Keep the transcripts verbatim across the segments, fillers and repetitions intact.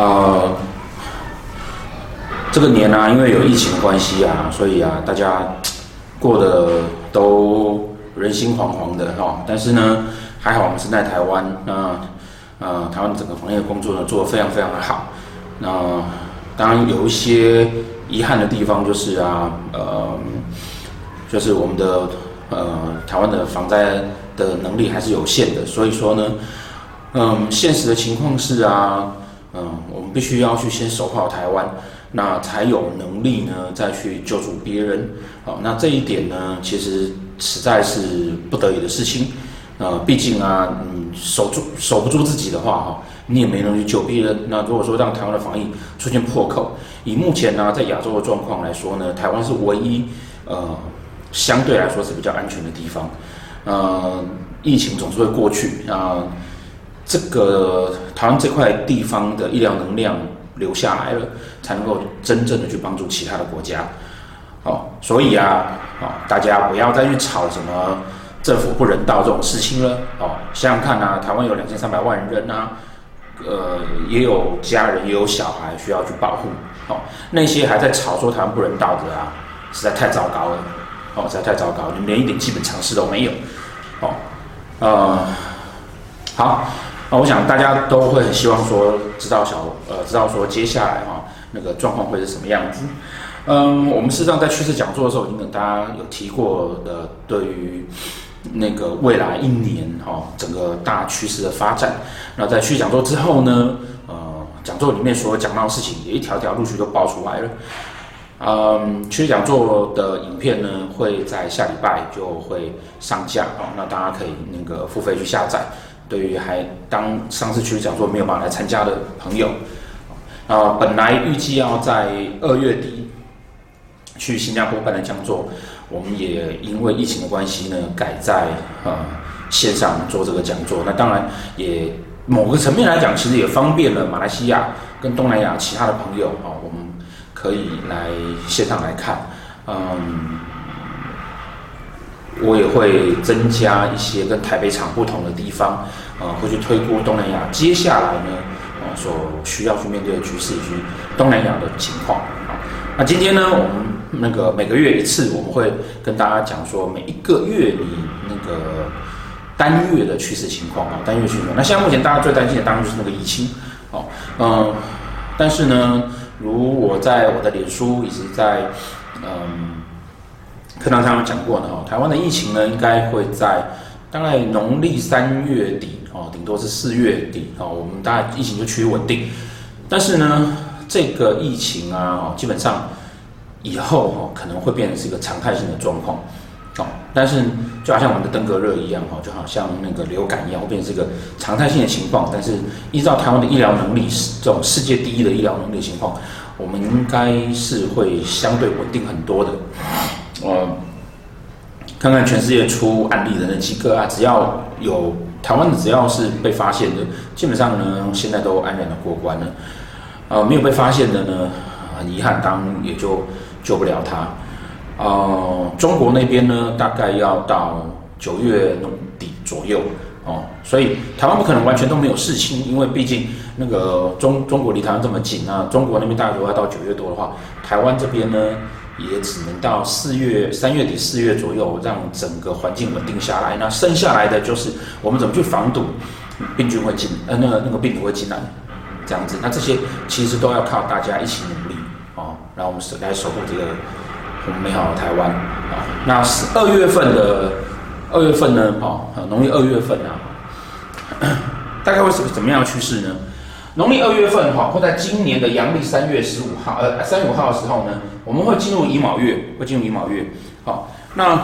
呃，这个年啊，因为有疫情的关系啊，所以啊，大家过得都人心惶惶的哈。但是呢，还好我们是在台湾，那呃，台湾整个防疫工作呢做得非常非常的好。那、呃、当然有一些遗憾的地方就是啊，呃，就是我们的呃台湾的防灾的能力还是有限的，所以说呢，嗯，现实的情况是啊。嗯，我们必须要去先守好台湾，那才有能力呢再去救助别人。好，那这一点呢，其实实在是不得已的事情。呃，毕竟啊，嗯，守住守不住自己的话，哈，你也没能去救别人。那如果说让台湾的防疫出现破口，以目前呢、啊、在亚洲的状况来说呢，台湾是唯一呃相对来说是比较安全的地方。呃，疫情总是会过去啊。呃这个台湾这块地方的医疗能量留下来了，才能够真正的去帮助其他的国家。哦，所以啊，哦，大家不要再去吵什么政府不人道这种事情了。哦，想想看啊，台湾有两千三百万人啊，呃，也有家人，也有小孩需要去保护。哦，那些还在吵说台湾不人道的啊，实在太糟糕了。哦，实在太糟糕，你们连一点基本常识都没有。哦，呃，好。啊，我想大家都会很希望说，知道小呃，知道说接下来哈、啊、那个状况会是什么样子。嗯，我们事实上在趋势讲座的时候，已经跟大家有提过的，对于那个未来一年哈、啊、整个大趋势的发展。那在趋势讲座之后呢，呃，讲座里面所讲到的事情也一条条陆续都爆出来了。嗯，趋势讲座的影片呢会在下礼拜就会上架啊，那大家可以那个付费去下载。对于还当上次趋势讲座没有办法来参加的朋友，啊、呃，本来预计要在二月底去新加坡办的讲座，我们也因为疫情的关系呢，改在呃线上做这个讲座。那当然也某个层面来讲，其实也方便了马来西亚跟东南亚其他的朋友啊、哦，我们可以来线上来看，嗯。我也会增加一些跟台北场不同的地方，呃，会去推估东南亚接下来呢，呃，所需要去面对的局势以及东南亚的情况。那今天呢，我们那个每个月一次，我们会跟大家讲说每一个月你那个单月的趋势情况啊，单月趋势。那现在目前大家最担心的当然就是那个疫情，哦，嗯、呃，但是呢，如我在我的脸书一直在，嗯、呃。课堂上讲过呢，台湾的疫情呢，应该会在大概农历三月底哦，顶多是四月底哦，我们大概疫情就趋于稳定。但是呢，这个疫情啊，基本上以后哦，可能会变成是一个常态性的状况哦。但是就好像我们的登革热一样哦，就好像那个流感一样，会变成是一个常态性的情况。但是依照台湾的医疗能力，这种世界第一的医疗能力的情况，我们应该是会相对稳定很多的。呃，看看全世界出案例的那几个啊，只要有台湾的，只要是被发现的，基本上呢，现在都安然的过关了。呃，没有被发现的呢，很遗憾，当然也就救不了它。呃，中国那边呢，大概要到九月底左右哦，所以台湾不可能完全都没有事情，因为毕竟那个中中国离台湾这么近啊，中国那边大概要到九月多的话，台湾这边呢。也只能到四月、三月底、四月左右，让整个环境稳定下来。那剩下来的就是我们怎么去防堵病菌会进，呃，那个那个病毒会进来，这样子。那这些其实都要靠大家一起努力哦，然后我们来守护这个我们美好的台湾啊、哦。那二月份的二月份呢，哦，农历二月份啊，大概会是怎么样的趋势呢？农历二月份哈、哦，会在今年的阳历三月十五号，呃，三月五号的时候呢，我们会进入乙卯月，会进入乙卯月。好，那，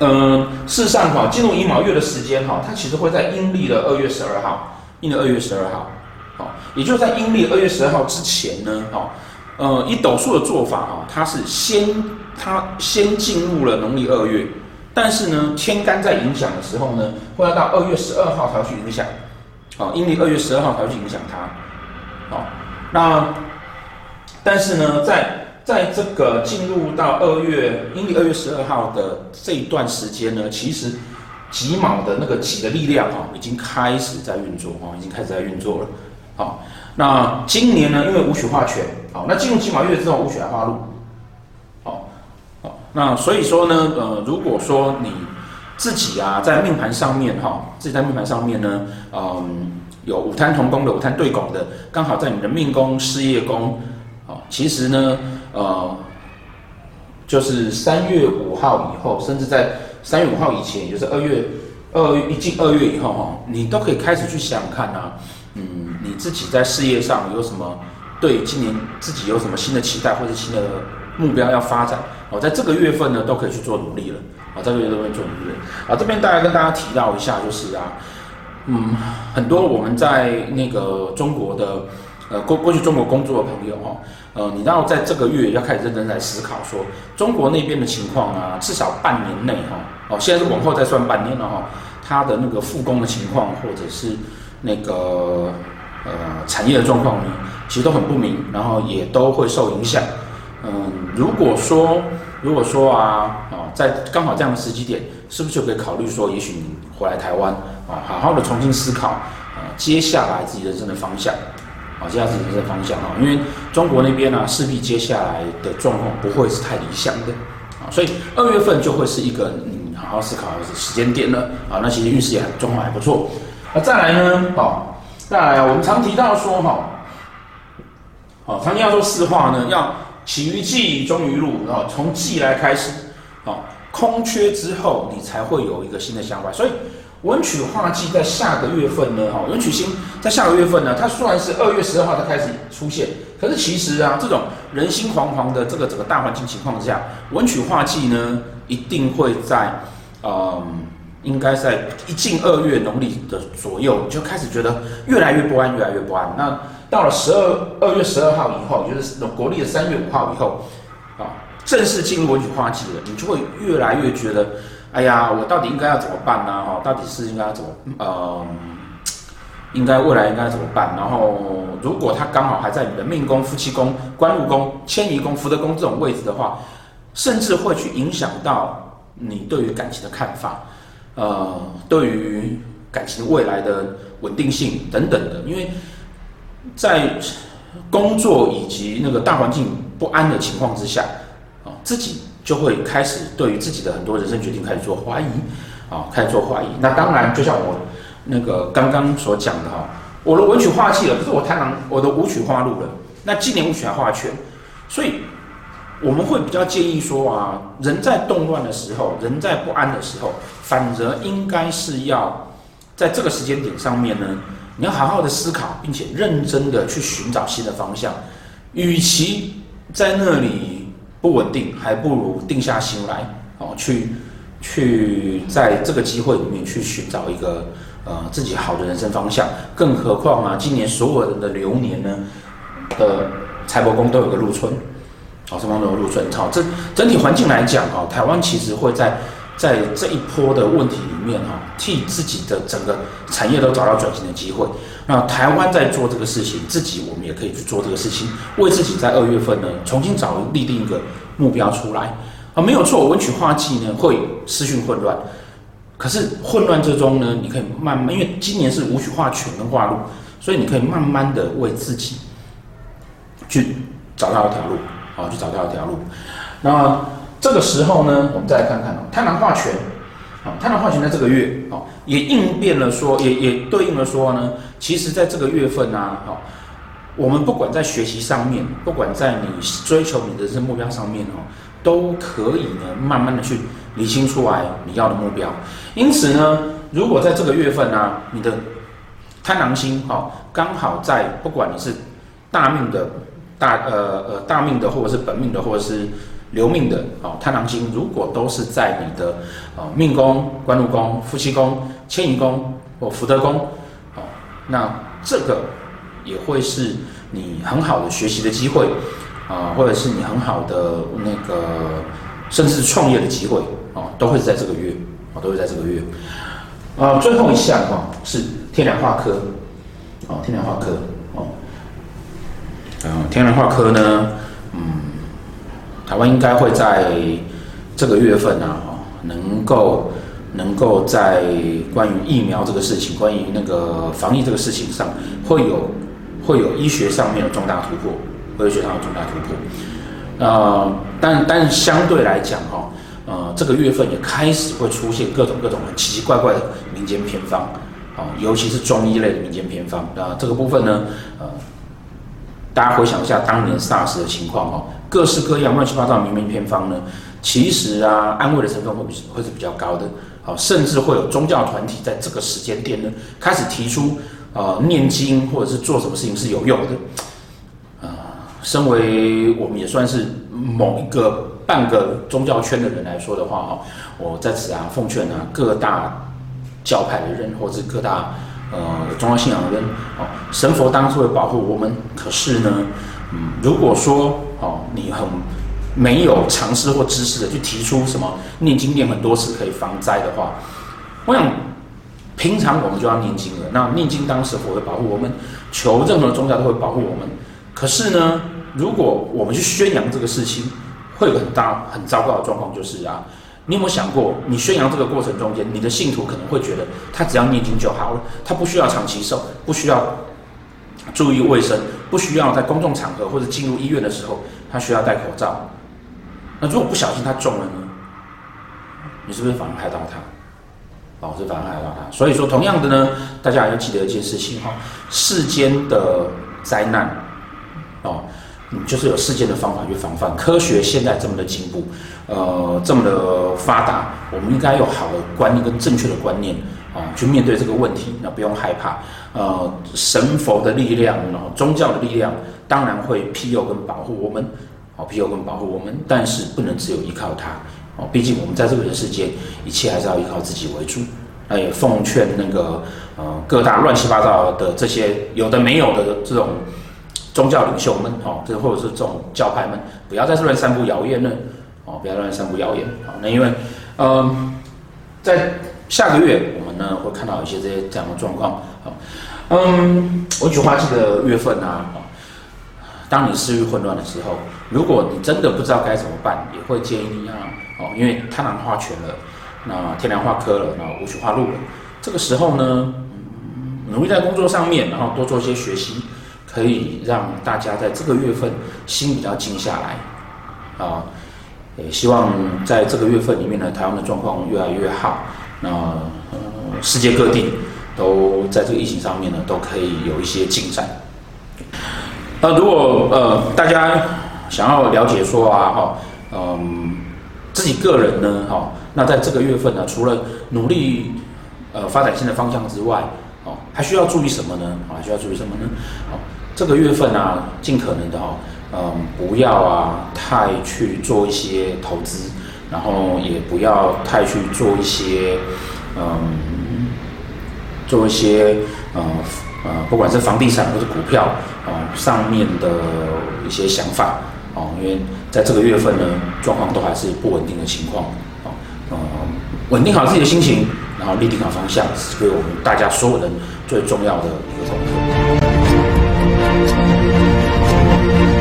呃，事实上哈，进入乙卯月的时间哈，它其实会在阴历的二月十二号，阴历二月十二号，好，也就是在阴历二月十二号之前呢，好，呃，以斗数的做法哈，它是先它先进入了农历二月，但是呢，天干在影响的时候呢，会要到二月十二号才去影响。哦，阴历二月十二号才会去影响它，哦，那但是呢，在在这个进入到二月阴历二月十二号的这一段时间呢，其实己卯的那个己的力量哈、哦，已经开始在运作哦，已经开始在运作了，好、哦，那今年呢，因为武曲化权，好，那进入金马月之后，武曲还化禄，好，好，那所以说呢，呃，如果说你自己啊，在命盘上面哈、哦，自己在命盘上面呢，嗯，有午贪同宫的，午贪对拱的，刚好在你的命宫、事业宫，好、哦，其实呢，呃，就是三月五号以后，甚至在三月五号以前，也就是二月。二一进二月以后你都可以开始去想看啊，嗯，你自己在事业上有什么对今年自己有什么新的期待或者新的目标要发展哦，在这个月份呢都可以去做努力了啊，在这个月份做努力了啊。这边大概跟大家提到一下，就是啊，嗯，很多我们在那个中国的呃过过去中国工作的朋友哦，呃，你要在这个月要开始认真来思考说中国那边的情况啊，至少半年内哈。哦哦，现在是往后再算半年了哈、哦，它的那个复工的情况，或者是那个呃产业的状况呢，其实都很不明，然后也都会受影响。嗯，如果说如果说啊啊、哦，在刚好这样的时机点，是不是就可以考虑说，也许你回来台湾啊、哦，好好的重新思考啊、呃，接下来自己人生的方向啊、哦，接下来自己人生的方向啊、哦，因为中国那边呢、啊，势必接下来的状况不会是太理想的啊、哦，所以二月份就会是一个你。好好思考时间点了啊，那其实运势也状况还不错。那、啊、再来呢？哦，再来、啊、我们常提到说哈，哦，常提到说四化呢，要起于忌，终于禄啊，从忌来开始，哦，空缺之后你才会有一个新的想法。所以文曲化忌在下个月份呢，哦，文曲星在下个月份呢，它虽然是二月十二号才开始出现，可是其实啊，这种人心惶惶的这个整个大环境情况下，文曲化忌呢。一定会在，嗯，应该在一进二月农历的左右，你就开始觉得越来越不安，越来越不安。那到了十二二月十二号以后，就是国历的三月五号以后，啊，正式进入文曲化忌了，你就会越来越觉得，哎呀，我到底应该要怎么办呢、啊？哈，到底是应该怎么，呃，应该未来应该怎么办？然后，如果他刚好还在你的命宫、夫妻宫、官禄宫、迁移宫、福德宫这种位置的话。甚至会去影响到你对于感情的看法，呃，对于感情未来的稳定性等等的，因为在工作以及那个大环境不安的情况之下，啊、哦，自己就会开始对于自己的很多人生决定开始做怀疑，啊、哦，开始做怀疑。那当然，就像我那个刚刚所讲的哈，我的文曲化忌了，可是我贪狼，我的武曲化禄了，那今年武曲还化权，所以。我们会比较建议说啊，人在动乱的时候，人在不安的时候，反而应该是要在这个时间点上面呢，你要好好的思考，并且认真的去寻找新的方向。与其在那里不稳定，还不如定下心来哦，去去在这个机会里面去寻找一个呃自己好的人生方向。更何况啊，今年所有人的流年呢的财帛宫都有个禄存。好、哦，什么都有入春潮。这整体环境来讲，哈、哦，台湾其实会在在这一波的问题里面，哈、哦，替自己的整个产业都找到转型的机会。那台湾在做这个事情，自己我们也可以去做这个事情，为自己在二月份呢重新找立定一个目标出来。啊，没有错，文曲化忌呢会失讯混乱，可是混乱之中呢，你可以慢慢，因为今年是武曲化权跟化禄，所以你可以慢慢的为自己去找到一条路。好，去找到一条路。那这个时候呢，我们再来看看哦，贪狼化权，啊，贪狼化权在这个月，哦，也应变了说，也也对应了说呢，其实在这个月份啊，哦，我们不管在学习上面，不管在你追求你的人生目标上面哦，都可以呢，慢慢的去理清出来你要的目标。因此呢，如果在这个月份啊，你的贪狼星哦，刚好在不管你是大命的。大呃呃大命的，或者是本命的，或者是流命的，哦，贪狼星如果都是在你的哦命宫、官禄宫、夫妻宫、迁移宫或福德宫，哦，那这个也会是你很好的学习的机会啊、呃，或者是你很好的那个甚至创业的机会哦，都会在这个月哦，都会在这个月。啊、呃，最后一项哦是天梁化科，哦，天梁化科。嗯，天梁化科呢，嗯，台湾应该会在这个月份啊，能够能够在关于疫苗这个事情，关于那个防疫这个事情上，会有会有医学上面有重大突破，会有医学上有重大突破。呃，但但相对来讲哈、哦，呃，这个月份也开始会出现各种各种很奇奇怪怪的民间偏方，啊、呃，尤其是中医类的民间偏方。那、呃、这个部分呢，呃，大家回想一下当年 SARS 的情况哦，各式各样乱七八糟的民间偏方呢，其实啊，安慰的成分会比会是比较高的，好、呃，甚至会有宗教团体在这个时间点呢开始提出，呃，念经或者是做什么事情是有用的。身为我们也算是某一个半个宗教圈的人来说的话，哈，我在此啊奉劝啊各大教派的人，或者是各大呃宗教信仰的人，哦，神佛当然是会保护我们，可是呢，嗯，如果说哦你很没有常识或知识的去提出什么念经念很多次可以防灾的话，我想平常我们就要念经了，那念经当时佛会保护我们，求任何宗教都会保护我们，可是呢。如果我们去宣扬这个事情，会有很大很糟糕的状况，就是啊，你有没有想过，你宣扬这个过程中间，你的信徒可能会觉得他只要念经就好了，他不需要长期守，不需要注意卫生，不需要在公众场合或者进入医院的时候，他需要戴口罩。那如果不小心他中了呢，你是不是反而害到他？哦，是反而害到他。所以说，同样的呢，大家要记得一件事情哈，世间的灾难，哦。嗯，就是有事件的方法去防范。科学现在这么的进步，呃，这么的发达，我们应该有好的观念跟正确的观念啊、呃，去面对这个问题。那不用害怕，呃，神佛的力量，然后宗教的力量，当然会庇佑跟保护我们，好、哦、庇佑跟保护我们，但是不能只有依靠它，哦，毕竟我们在这个人世间，一切还是要依靠自己为主。那也奉劝那个呃各大乱七八糟的这些有的没有的这种。宗教领袖们，哦，这或者是这种教派们，不要再乱散布谣言了，哦，不要乱散布谣言，好、哦，那因为，呃，在下个月我们呢会看到一些这些这样的状况，好、哦，嗯，我菊花季的月份啊、哦，当你思绪混乱的时候，如果你真的不知道该怎么办，也会建议你啊，哦，因为贪婪化权了，那天然化科了，那武曲化禄了，这个时候呢，嗯、努力在工作上面，然后多做一些学习。可以让大家在这个月份心比较静下来，啊，也希望在这个月份里面呢，台湾的状况越来越好。那、呃、世界各地都在这个疫情上面呢，都可以有一些进展。那、呃、如果呃大家想要了解说啊，哈、哦，嗯、呃，自己个人呢，哈、哦，那在这个月份呢，除了努力呃发展新的方向之外，哦，还需要注意什么呢？啊、哦，还需要注意什么呢？哦这个月份啊，尽可能的哈、哦，嗯，不要啊太去做一些投资，然后也不要太去做一些，嗯，做一些呃呃，不管是房地产或是股票啊、呃、上面的一些想法哦，因为在这个月份呢，状况都还是不稳定的情况哦，嗯、呃，稳定好自己的心情，然后立定好方向，是对我们大家所有人最重要的一个功课。Thank you.